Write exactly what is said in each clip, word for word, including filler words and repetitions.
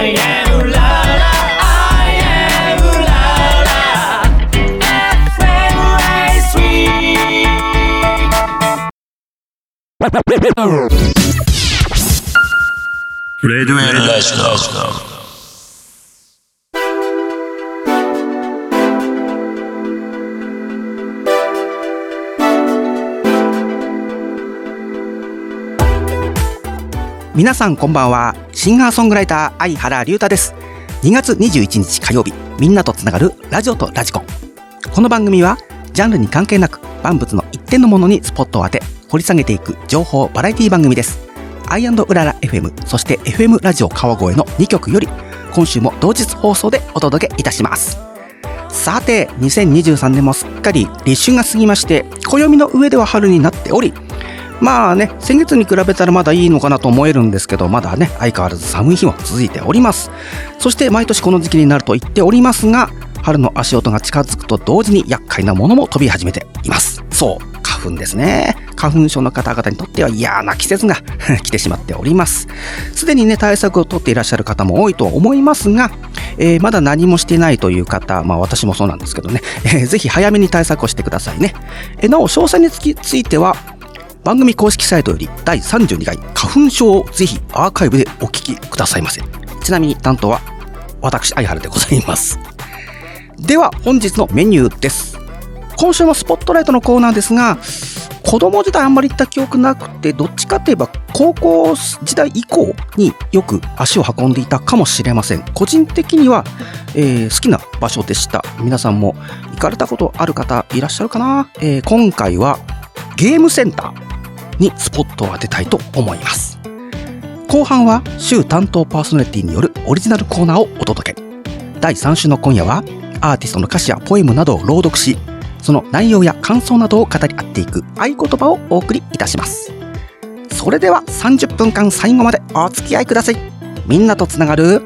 I am la la, I am la la エフエム レディオ大好きだ。皆さんこんばんは。シンガーソングライター相原龍太です。にがつにじゅういちにち火曜日、みんなとつながるラジオとラジコン。この番組はジャンルに関係なく万物の一点のものにスポットを当て掘り下げていく情報バラエティ番組です。アイ&うらら エフエム、 そして エフエム ラジオ川越のにきょくより今週も同日放送でお届けいたします。さて、にせんにじゅうさんねんもすっかり立春が過ぎまして、暦の上では春になっており、まあね、先月に比べたらまだいいのかなと思えるんですけど、まだね、相変わらず寒い日も続いております。そして毎年この時期になると言っておりますが、春の足音が近づくと同時に厄介なものも飛び始めています。そう、花粉ですね。花粉症の方々にとっては嫌な季節が来てしまっております。すでにね、対策を取っていらっしゃる方も多いと思いますが、えー、まだ何もしていないという方、まあ私もそうなんですけどね、えー、ぜひ早めに対策をしてくださいね。えー、なお詳細につきついては番組公式サイトよりだいさんじゅうにかい花粉症をぜひアーカイブでお聞きくださいませ。ちなみに担当は私相原でございます。では本日のメニューです。今週のスポットライトのコーナーですが、子供時代あんまり行った記憶なくて、どっちかといえば高校時代以降によく足を運んでいたかもしれません。個人的には、えー、好きな場所でした。皆さんも行かれたことある方いらっしゃるかな。えー、今回はゲームセンターにスポットを当てたいと思います。後半は週担当パーソナリティによるオリジナルコーナーをお届け。だいさん週の今夜はアーティストの歌詞やポエムなどを朗読し、その内容や感想などを語り合っていく合言葉をお送りいたします。それではさんじゅっぷんかん最後までお付き合いください。みんなとつながる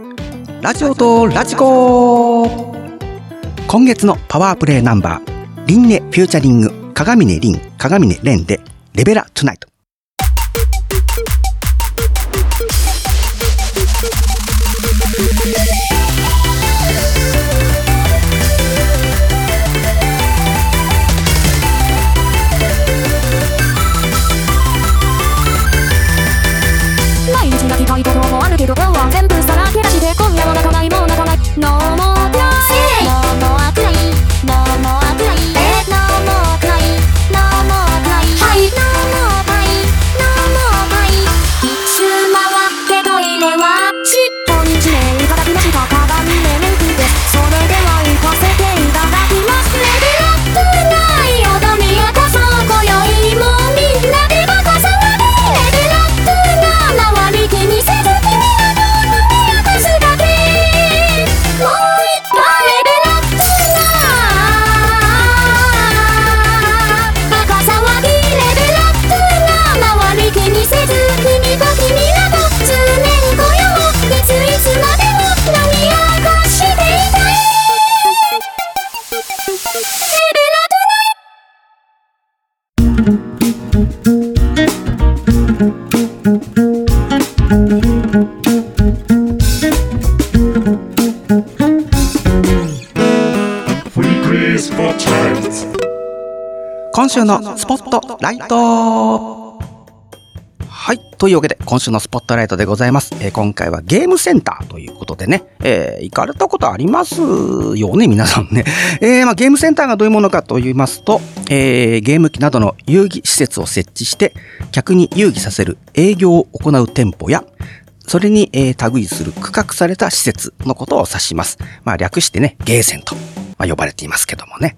ラジオとラジコ。今月のパワープレイナンバー、リンネフューチャリング鏡根凛鏡根蓮でレベラトゥナイト。毎日泣きたいこともあるけど、今日は全部さらけ出して、今夜は泣かないもう泣かない。ノーモークライ、ノーモークライ、ノーモークライ、ノーモークライ、ノーモークライ、はい、ノーモークライ、ノーモークライ。一周回ってトイレはしっぽに一年いただきました。鏡根蓮です。それでは行かせていただきます。レベラトゥナイト。今週のスポットライト。はい、というわけで今週のスポットライトでございます。えー、今回はゲームセンターということでね、えー、行かれたことありますよね皆さんね。えーまあ、ゲームセンターがどういうものかと言いますと、えー、ゲーム機などの遊戯施設を設置して客に遊戯させる営業を行う店舗や、それに、えー、類する区画された施設のことを指します。まあ略してね、ゲーセンと、まあ、呼ばれていますけどもね。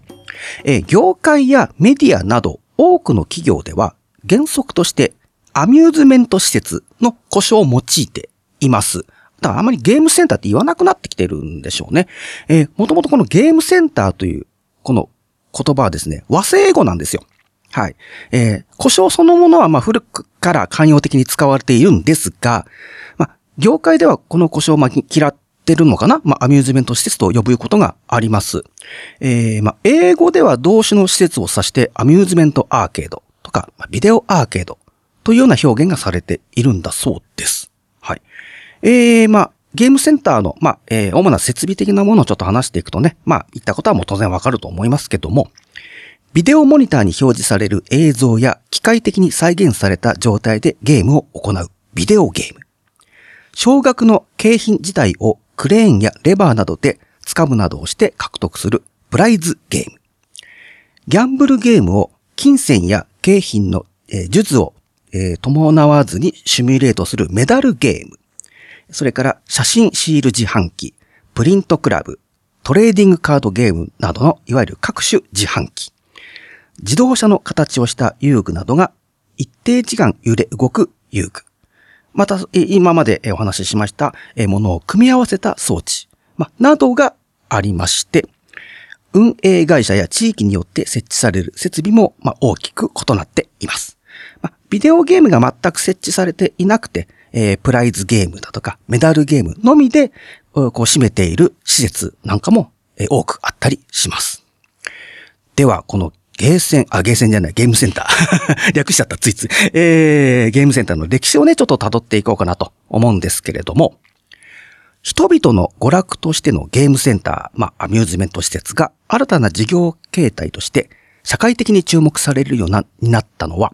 えー、業界やメディアなど多くの企業では原則としてアミューズメント施設の呼称を用いています。だからあまりゲームセンターって言わなくなってきてるんでしょうね。えー、もともとこのゲームセンターというこの言葉はですね、和製英語なんですよ。はい。えー、呼称そのものはまあ古くから慣用的に使われているんですが、まあ、業界ではこの呼称をまあ嫌ってってるのかな、まあ、アミューズメント施設と呼ぶことがあります。えー、まあ、英語では動詞の施設を指してアミューズメントアーケードとか、まあ、ビデオアーケードというような表現がされているんだそうです。はい。えー、まあ、ゲームセンターの、まあ、えー、主な設備的なものをちょっと話していくとね、まあ、言ったことはもう当然わかると思いますけども、ビデオモニターに表示される映像や機械的に再現された状態でゲームを行うビデオゲーム。少額の景品自体をクレーンやレバーなどで掴むなどをして獲得するプライズゲーム。ギャンブルゲームを金銭や景品の術を伴わずにシミュレートするメダルゲーム。それから写真シール自販機、プリントクラブ、トレーディングカードゲームなどのいわゆる各種自販機。自動車の形をした遊具などが一定時間揺れ動く遊具。また今までお話ししましたものを組み合わせた装置、ま、などがありまして、運営会社や地域によって設置される設備もま大きく異なっています。ま、ビデオゲームが全く設置されていなくて、えー、プライズゲームだとかメダルゲームのみでこう占めている施設なんかも多くあったりします。ではこのゲーセン、あ、ゲーセンじゃない、ゲームセンター。略しちゃった、ついつい。えー、ゲームセンターの歴史をね、ちょっと辿っていこうかなと思うんですけれども、人々の娯楽としてのゲームセンター、まあ、アミューズメント施設が新たな事業形態として社会的に注目されるような、になったのは、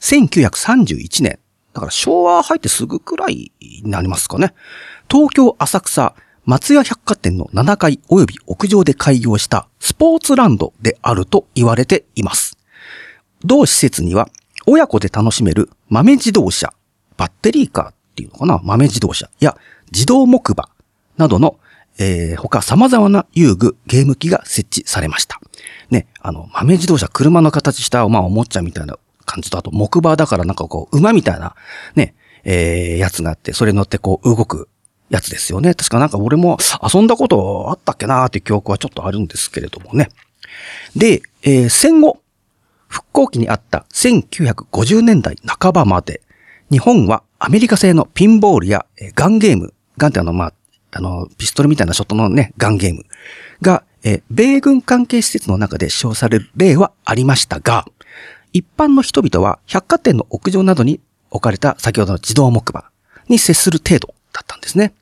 せんきゅうひゃくさんじゅういちねん、だから昭和入ってすぐくらいになりますかね。東京浅草、松屋百貨店のななかい及び屋上で開業したスポーツランドであると言われています。同施設には親子で楽しめる豆自動車、バッテリーカーっていうのかな、豆自動車や自動木馬などの、えー、他様々な遊具、ゲーム機が設置されました。ね、あの豆自動車、車の形したまあおもちゃみたいな感じと、あと木馬だからなんかこう馬みたいなね、えー、やつがあってそれに乗ってこう動く。やつですよね。確かなんか俺も遊んだことあったっけなーっていう記憶はちょっとあるんですけれどもね。で、えー、戦後、復興期にあったせんきゅうひゃくごじゅうねんだいなかばまで、日本はアメリカ製のピンボールやガンゲーム、ガンってあの、まあ、あの、ピストルみたいなショットのね、ガンゲームが、えー、米軍関係施設の中で使用される例はありましたが、一般の人々は百貨店の屋上などに置かれた先ほどの自動木馬に接する程度だったんですね。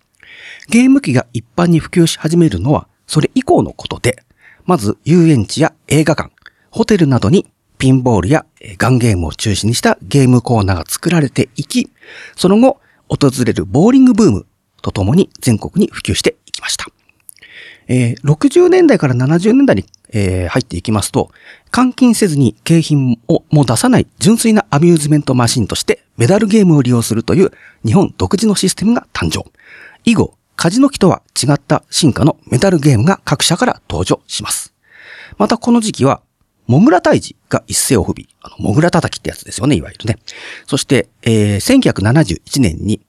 ゲーム機が一般に普及し始めるのはそれ以降のことで、まず遊園地や映画館、ホテルなどにピンボールやガンゲームを中心にしたゲームコーナーが作られていき、その後訪れるボーリングブームとともに全国に普及していきました。えー、ろくじゅうねんだいからななじゅうねんだいに、えー、入っていきますと、換金せずに景品をも出さない純粋なアミューズメントマシンとしてメダルゲームを利用するという日本独自のシステムが誕生。以後、カジノ機とは違った進化のメダルゲームが各社から登場します。またこの時期は、モグラ退治が一世を風靡、あの、モグラ叩きってやつですよね、いわゆるね。そして、えー、せんきゅうひゃくななじゅういちねんに、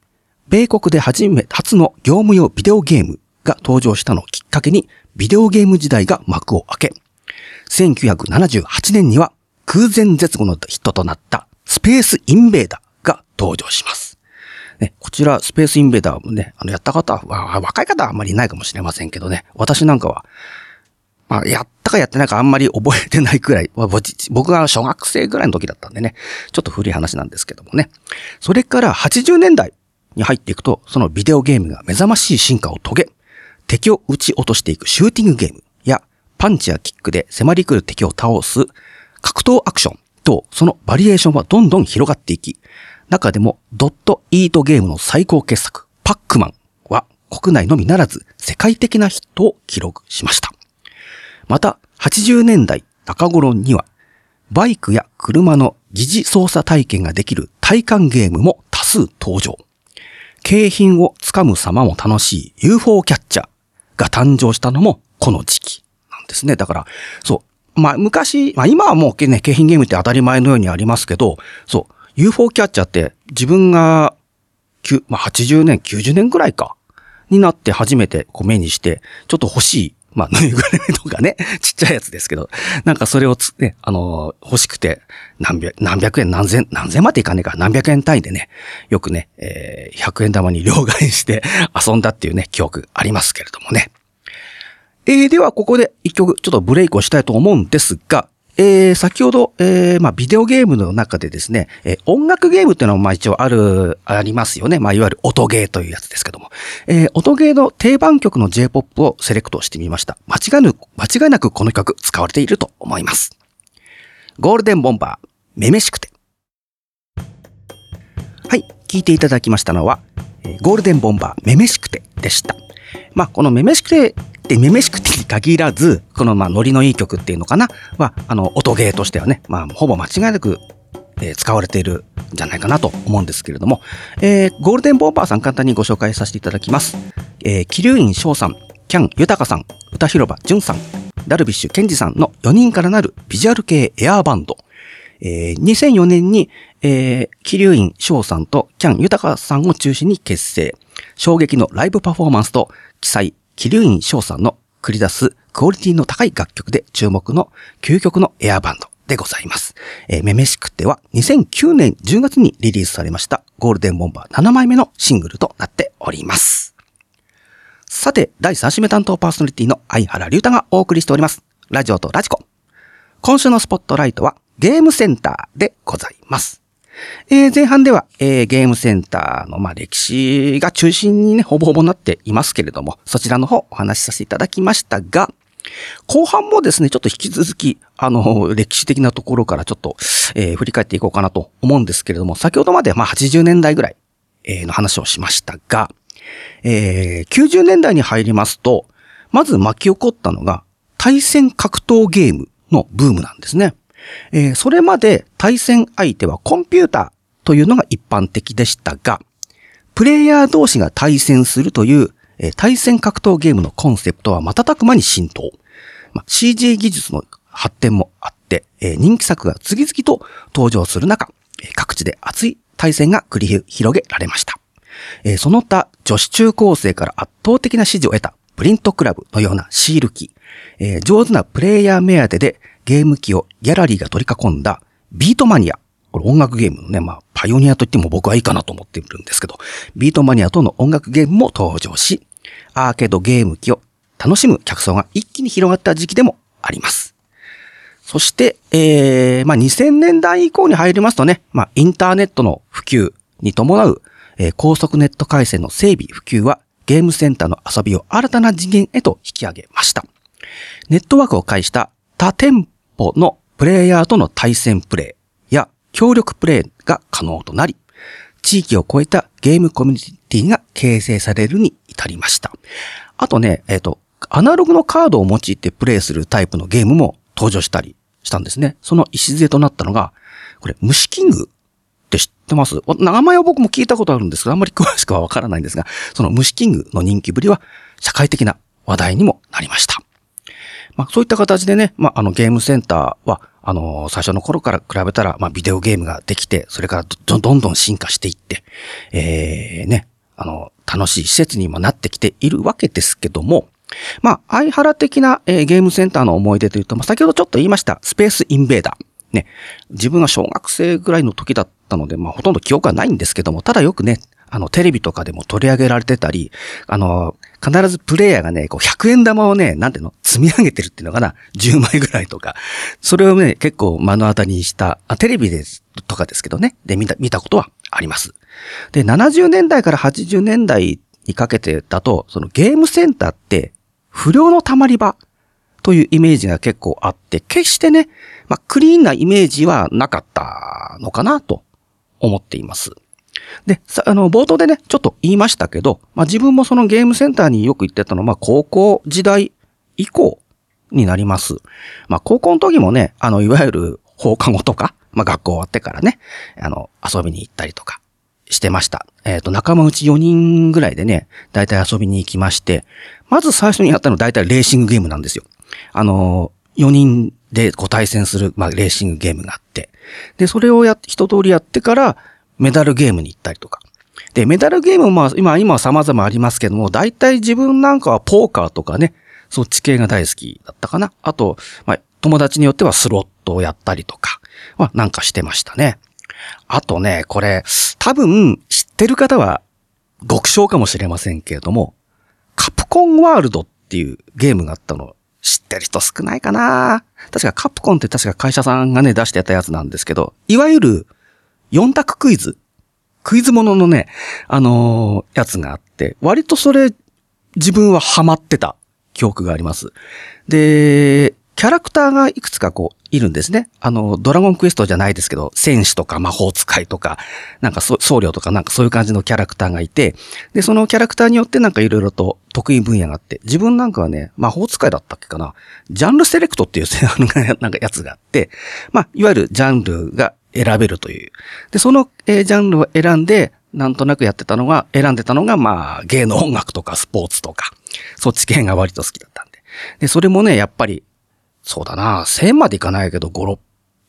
米国で初め、初の業務用ビデオゲームが登場したのをきっかけに、ビデオゲーム時代が幕を開け、せんきゅうひゃくななじゅうはちねんには、空前絶後のヒットとなった、スペースインベーダーが登場します。ね、こちら、スペースインベーダーもね、あの、やった方は、若い方はあんまりいないかもしれませんけどね、私なんかは、まあ、やったかやってないかあんまり覚えてないくらい、僕が小学生ぐらいの時だったんでね、ちょっと古い話なんですけどもね。それからはちじゅうねんだいに入っていくと、そのビデオゲームが目覚ましい進化を遂げ、敵を撃ち落としていくシューティングゲームや、パンチやキックで迫り来る敵を倒す格闘アクションと、そのバリエーションはどんどん広がっていき、中でもドットイートゲームの最高傑作パックマンは国内のみならず世界的なヒットを記録しました。またはちじゅうねんだいなか頃にはバイクや車の疑似操作体験ができる体感ゲームも多数登場。景品をつかむ様も楽しい ユーフォー キャッチャーが誕生したのもこの時期なんですね。だからそうまあ昔まあ今はもうね景品ゲームって当たり前のようにありますけどそう。ユーフォー キャッチャーって自分が、まあ、はちじゅうねん、きゅうじゅうねんくらいか、になって初めてこう目にして、ちょっと欲しい、まあ、ぬいぐるみとかね、ちっちゃいやつですけど、なんかそれをつ、ね、あのー、欲しくて、何百、何百円、何千、何千までいかねえか、何百円単位でね、よくね、えー、ひゃくえんだまに両替して遊んだっていうね、記憶ありますけれどもね。えー、ではここで一曲、ちょっとブレイクをしたいと思うんですが、えー、先ほど、えーまあ、ビデオゲームの中でですね、えー、音楽ゲームっていうのはまあ一応ある、ありますよね。まあ、いわゆる音ゲーというやつですけども、えー、音ゲーの定番曲の J-ポップ をセレクトしてみました。間違いなく、間違いなくこの曲使われていると思います。ゴールデンボンバー、めめしくて。はい、聞いていただきましたのは、ゴールデンボンバー、めめしくてでした。まあ、このめめしくて、で、めめしくてに限らず、このまあノリのいい曲っていうのかなは、あの、音ゲーとしてはね、まあ、ほぼ間違いなく、えー、使われているんじゃないかなと思うんですけれども、えー、ゴールデンボンバーさん簡単にご紹介させていただきます。えー、キリュウインショウさん、キャン・ユタカさん、歌広場淳さん、ダルビッシュ・ケンジさんのよにんからなるビジュアル系エアーバンド。えー、にせんよねんに、えー、キリュウインショウさんとキャン・ユタカさんを中心に結成。衝撃のライブパフォーマンスと記載、キリュウインショウさんの繰り出すクオリティの高い楽曲で注目の究極のエアバンドでございます。えー、めめしくてはにせんきゅうねんじゅうがつにリリースされましたゴールデンボンバーななまいめのシングルとなっております。さて、だいさん週目担当パーソナリティの相原龍太がお送りしております。ラジオとラジコ。今週のスポットライトはゲームセンターでございます。えー、前半では、えー、ゲームセンターの、まあ、歴史が中心にね、ほぼほぼなっていますけれども、そちらの方お話しさせていただきましたが、後半もですね、ちょっと引き続き、あの、歴史的なところからちょっと、えー、振り返っていこうかなと思うんですけれども、先ほどまではまあはちじゅうねんだいぐらい、えー、の話をしましたが、えー、きゅうじゅうねんだいに入りますと、まず巻き起こったのが、対戦格闘ゲームのブームなんですね。えー、それまで対戦相手はコンピューターというのが一般的でしたが、プレイヤー同士が対戦するという、えー、対戦格闘ゲームのコンセプトは瞬く間に浸透。まあ、シージー 技術の発展もあって、えー、人気作が次々と登場する中、えー、各地で熱い対戦が繰り広げられました。えー、その他、女子中高生から圧倒的な支持を得たプリントクラブのようなシール機、えー、上手なプレイヤー目当てでゲーム機をギャラリーが取り囲んだビートマニア。これ音楽ゲームのね、まあ、パイオニアといっても僕はいいかなと思っているんですけど、ビートマニアとの音楽ゲームも登場し、アーケードゲーム機を楽しむ客層が一気に広がった時期でもあります。そして、えー、まあ、にせんねんだい以降に入りますとね、まあ、インターネットの普及に伴う、えー、高速ネット回線の整備普及はゲームセンターの遊びを新たな次元へと引き上げました。ネットワークを介した多店舗のプレイヤーとの対戦プレイや協力プレイが可能となり、地域を超えたゲームコミュニティが形成されるに至りました。あとね、えっと、アナログのカードを用いてプレイするタイプのゲームも登場したりしたんですね。その礎となったのが、これ、虫キングって知ってます？名前は僕も聞いたことあるんですが、あんまり詳しくはわからないんですが、その虫キングの人気ぶりは社会的な話題にもなりました。まあ、そういった形でね、まあ、あの、ゲームセンターは、あのー、最初の頃から比べたら、まあ、ビデオゲームができて、それから ど, どんどん進化していって、えー、ね、あの、楽しい施設にもなってきているわけですけども、まあ、相原的な、えー、ゲームセンターの思い出というと、まあ、先ほどちょっと言いました、スペースインベーダー。ね、自分が小学生ぐらいの時だったので、まあ、ほとんど記憶はないんですけども、ただよくね、あの、テレビとかでも取り上げられてたり、あの、必ずプレイヤーがね、こう、ひゃくえんだまをね、なんていうの、積み上げてるっていうのかな、じゅうまいぐらいとか、それをね、結構目の当たりにした、あテレビでとかですけどね、で、見た、見たことはあります。で、ななじゅうねんだいからはちじゅうねんだいにかけてだと、そのゲームセンターって、不良の溜まり場というイメージが結構あって、決してね、まあ、クリーンなイメージはなかったのかな、と思っています。で、さ、あの、冒頭でね、ちょっと言いましたけど、まあ、自分もそのゲームセンターによく行ってたのは、まあ、高校時代以降になります。まあ、高校の時もね、あの、いわゆる放課後とか、まあ、学校終わってからね、あの、遊びに行ったりとかしてました。えっと、仲間うちよにんぐらいでね、だいたい遊びに行きまして、まず最初にやったのはだいたいレーシングゲームなんですよ。あの、よにんでこう対戦する、まあ、レーシングゲームがあって。で、それをやって、一通りやってから、メダルゲームに行ったりとか。で、メダルゲームも今、今は様々ありますけども、大体自分なんかはポーカーとかね、そっち系が大好きだったかな。あと、まあ、友達によってはスロットをやったりとか、まあ、なんかしてましたね。あとね、これ、多分知ってる方は極小かもしれませんけれども、カプコンワールドっていうゲームがあったの知ってる人少ないかな。確かカプコンって確か会社さんがね出してたやつなんですけど、いわゆるよん択クイズ、クイズもののね、あのー、やつがあって、割とそれ自分はハマってた記憶があります。で、キャラクターがいくつかこういるんですね。あのドラゴンクエストじゃないですけど、戦士とか魔法使いとかなんか僧侶とかなんかそういう感じのキャラクターがいて、でそのキャラクターによってなんかいろいろと得意分野があって、自分なんかはね魔法使いだったっけかな、ジャンルセレクトっていうなんかやつがあって、まあいわゆるジャンルが選べるという、でその、えー、ジャンルを選んでなんとなくやってたのが選んでたのがまあ芸能、音楽とかスポーツとかそっち系が割と好きだったんで、でそれもねやっぱりそうだな、せんえんまでいかないけど、ご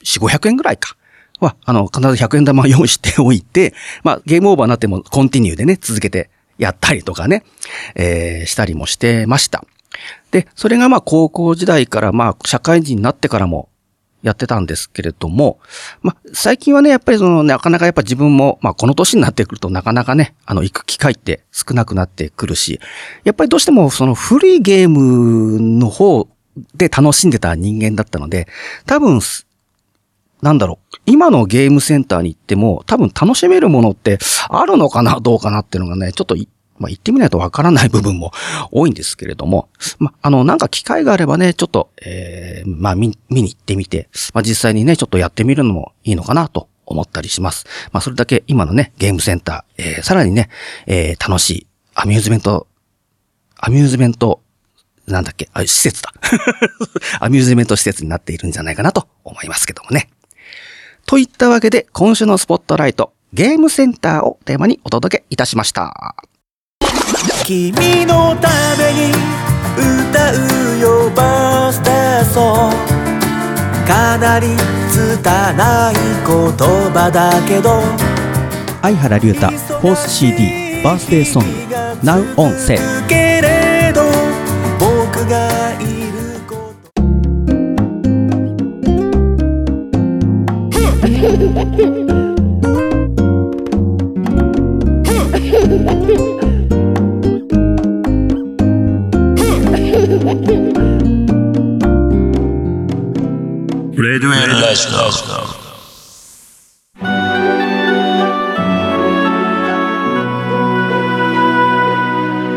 ひゃくえんぐらいか。は、あの、必ずひゃくえん玉を用意しておいて、まあ、ゲームオーバーになってもコンティニューでね、続けてやったりとかね、えー、したりもしてました。で、それがまあ、高校時代から、まあ、社会人になってからもやってたんですけれども、まあ、最近はね、やっぱりその、なかなかやっぱ自分も、まあ、この年になってくるとなかなかね、あの、行く機会って少なくなってくるし、やっぱりどうしてもその古いゲームの方、で楽しんでた人間だったので、多分なんだろう、今のゲームセンターに行っても多分楽しめるものってあるのかなどうかなっていうのがね、ちょっとまあ、言ってみないとわからない部分も多いんですけれども、まあのなんか機会があればね、ちょっと、えー、まあ 見, 見に行ってみて、まあ実際にねちょっとやってみるのもいいのかなと思ったりします。まあそれだけ今のねゲームセンター、えー、さらにね、えー、楽しいアミューズメントアミューズメントなんだっけ、あ、施設だ。アミューズメント施設になっているんじゃないかなと思いますけどもね。といったわけで、今週のスポットライト、ゲームセンターをテーマにお届けいたしました。君のために歌うよバースデーソング。かなり拙い言葉だけど。相原龍太、フォース シーディー バースデーソング Now on Sale。がいることレディオラジオ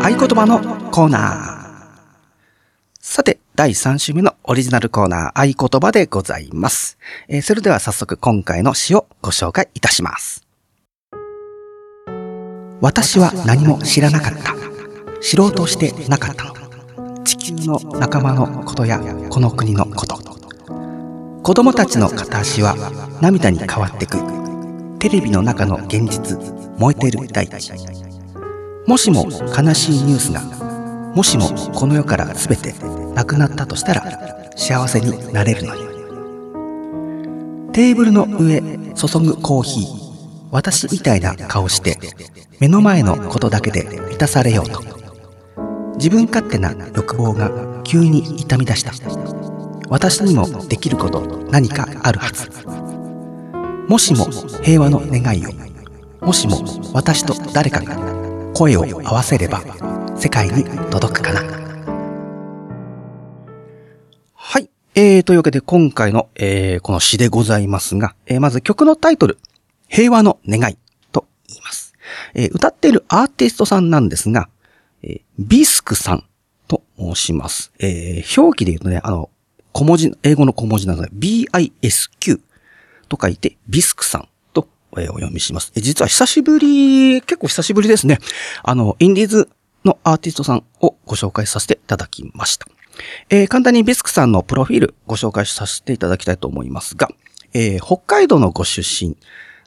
合言葉のコーナー。さて、だいさん週目のオリジナルコーナー、合言葉でございます。えー、それでは早速今回の詩をご紹介いたします。私は何も知らなかった。知ろうとしてなかった。地球の仲間のことやこの国のこと。子供たちの片足は涙に変わってく。テレビの中の現実、燃えてる大地。もしも悲しいニュースが、もしもこの世からすべて、なくなったとしたら幸せになれるのに。テーブルの上注ぐコーヒー、私みたいな顔して目の前のことだけで満たされようと。自分勝手な欲望が急に痛み出した。私にもできること何かあるはず。もしも平和の願いを、もしも私と誰かが声を合わせれば世界に届くかな。えー、というわけで今回の、えー、この詩でございますが、えー、まず曲のタイトル、平和の願いと言います。えー、歌っているアーティストさんなんですが、えー、ビスク さんと申します。えー、表記で言うとね、あの、小文字、英語の小文字なので、ビスク と書いて、ビスク さんと、えー、お読みします。えー、実は久しぶり、結構久しぶりですね。あの、インディーズのアーティストさんをご紹介させていただきました。えー、簡単にビスクさんのプロフィールご紹介させていただきたいと思いますが、えー、北海道のご出身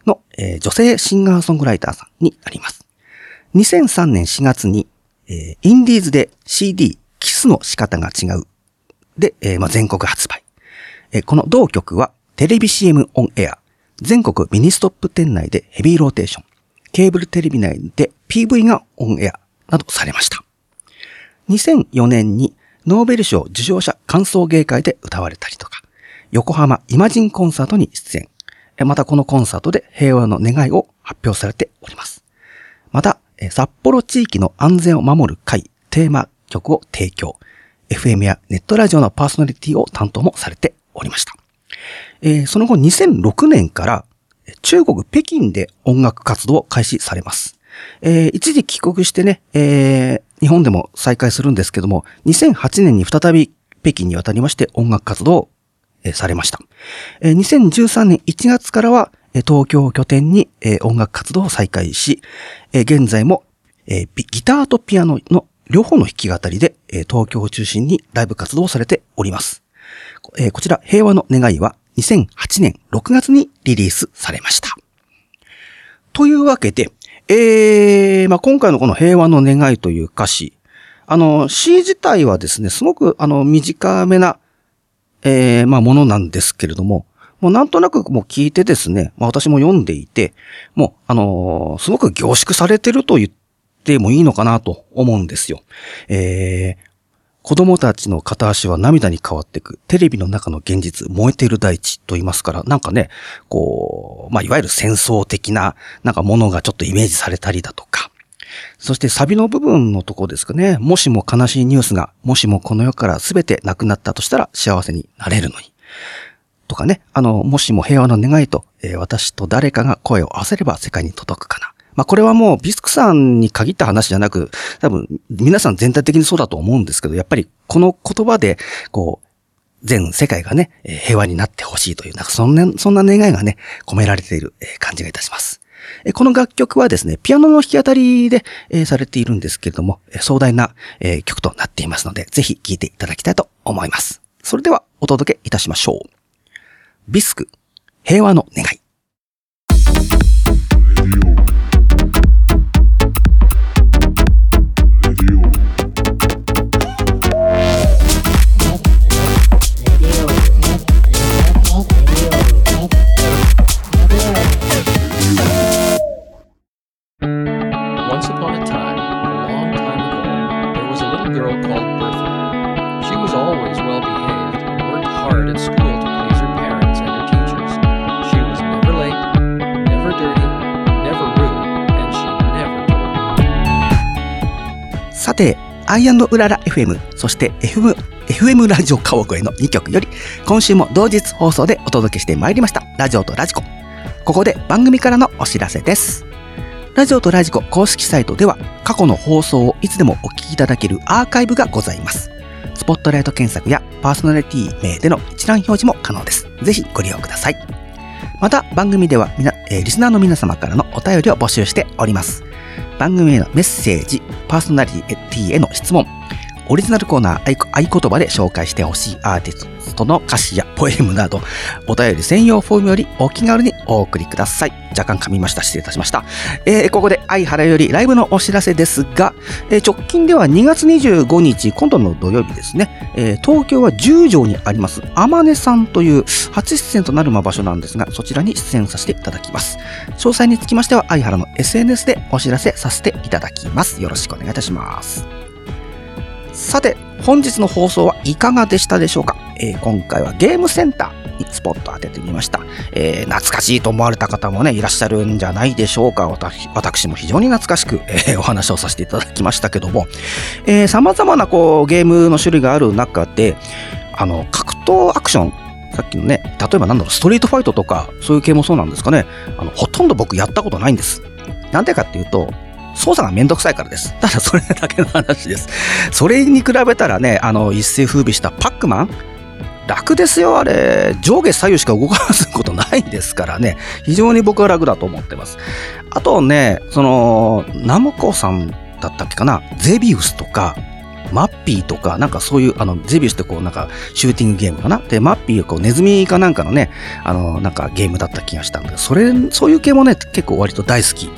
の、えー、女性シンガーソングライターさんになります。にせんさんねんしがつに、えー、インディーズで シーディー キスの仕方が違うで、えーまあ、全国発売、えー、この同曲はテレビ シーエム オンエア、全国ミニストップ店内でヘビーローテーション、ケーブルテレビ内で ピーブイ がオンエアなどされました。にせんよねんにノーベル賞受賞者歓送迎会で歌われたりとか、横浜イマジンコンサートに出演。またこのコンサートで平和の願いを発表されております。また、札幌地域の安全を守る会テーマ曲を提供。エフエム やネットラジオのパーソナリティを担当もされておりました。えー、その後にせんろくねんから中国北京で音楽活動を開始されます。えー、一時帰国してね、えー、日本でも再開するんですけども、にせんはちねんに再び北京に渡りまして音楽活動を、えー、されました。えー、にせんじゅうさんねんいちがつからは東京を拠点に、えー、音楽活動を再開し、えー、現在も、えー、ギターとピアノの両方の弾き語りで、えー、東京を中心にライブ活動をされております。えー、こちら平和の願いはにせんはちねんろくがつにリリースされました。というわけで、えー、まあ、今回のこの平和の願いという歌詞、あの、詩自体はですね、すごくあの、短めな、えー、まあ、ものなんですけれども、もうなんとなくもう聞いてですね、まあ、私も読んでいて、もうあのー、すごく凝縮されてると言ってもいいのかなと思うんですよ。えー子供たちの片足は涙に変わっていく。テレビの中の現実、燃えている大地と言いますから、なんかね、こう、まあ、いわゆる戦争的な、なんかものがちょっとイメージされたりだとか。そしてサビの部分のところですかね。もしも悲しいニュースが、もしもこの世から全てなくなったとしたら幸せになれるのに。とかね、あの、もしも平和の願いと、えー、私と誰かが声を合わせれば世界に届くかな。まあ、これはもうビスクさんに限った話じゃなく、多分皆さん全体的にそうだと思うんですけど、やっぱりこの言葉でこう全世界がね平和になってほしいというなんかそんなそんな願いがね込められている感じがいたします。この楽曲はですねピアノの弾き語りでされているんですけれども壮大な曲となっていますのでぜひ聴いていただきたいと思います。それではお届けいたしましょう。ビスク 平和の願い。さて、アイ&ウララ エフエム、そして エフエム、エフエム ラジオカワゴエのにきょくより、今週も同日放送でお届けしてまいりました、ラジオとラジコ。ここで番組からのお知らせです。ラジオとラジコ公式サイトでは、過去の放送をいつでもお聞きいただけるアーカイブがございます。スポットライト検索やパーソナリティ名での一覧表示も可能です。ぜひご利用ください。また、番組ではみな、えー、リスナーの皆様からのお便りを募集しております。番組へのメッセージ、パーソナリティへの質問、オリジナルコーナー合言葉で紹介してほしいアーティストの歌詞やポエムなど、お便り専用フォームよりお気軽にお送りください。若干噛みました。失礼いたしました。えー、ここで相原よりライブのお知らせですが、えー、直近ではにがつにじゅうごにち、今度の土曜日ですね、えー、東京は十条にあります、あまねさんという初出演となる場所なんですが、そちらに出演させていただきます。詳細につきましては相原の エスエヌエス でお知らせさせていただきます。よろしくお願いいたします。さて、本日の放送はいかがでしたでしょうか、えー、今回はゲームセンターにスポット当ててみました、えー、懐かしいと思われた方もねいらっしゃるんじゃないでしょうか。私、私も非常に懐かしく、えー、お話をさせていただきましたけども、えー、様々なこうゲームの種類がある中であの格闘アクションさっきのね、例えばなんだろう、ストリートファイトとかそういう系もそうなんですかね。あのほとんど僕やったことないんです。なんでかっていうと操作がめんどくさいからです。ただそれだけの話です。それに比べたらね、あの一世風靡したパックマン、楽ですよあれ。上下左右しか動かすことないですからね。非常に僕は楽だと思ってます。あとね、そのナムコさんだったっけかな、ゼビウスとか。マッピーとか、なんかそういう、あの、ゼビウスってこう、なんか、シューティングゲームかなで、マッピー、こう、ネズミかなんかのね、あの、なんかゲームだった気がしたんだけど、それ、そういう系もね、結構割と大好き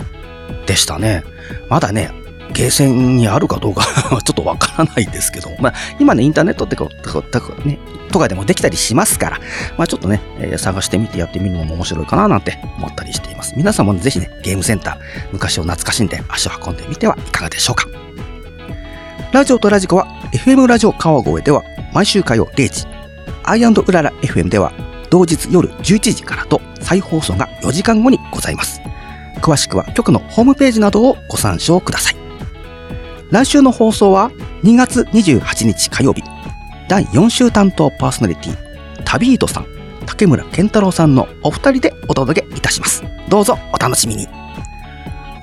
でしたね。まだね、ゲーセンにあるかどうかはちょっとわからないですけど、まあ、今ね、インターネットってこう、ね、とかでもできたりしますから、まあちょっとね、えー、探してみてやってみるのも面白いかななんて思ったりしています。皆さんもぜひね、ゲームセンター、昔を懐かしんで足を運んでみてはいかがでしょうか。ラジオとラジコは エフエム ラジオ川越では毎週火曜れいじ、アイ&ウララ エフエム では同日夜じゅういちじからと再放送がよじかんごにございます。詳しくは局のホームページなどをご参照ください。来週の放送はにがつにじゅうはちにち火曜日、だいよん週担当パーソナリティ旅人さん、竹村健太郎さんのお二人でお届けいたします。どうぞお楽しみに。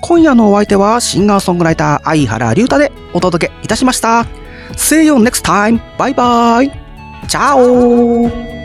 今夜のお相手はシンガーソングライター相原龍太でお届けいたしました。 See you next time. Bye bye. チャオ。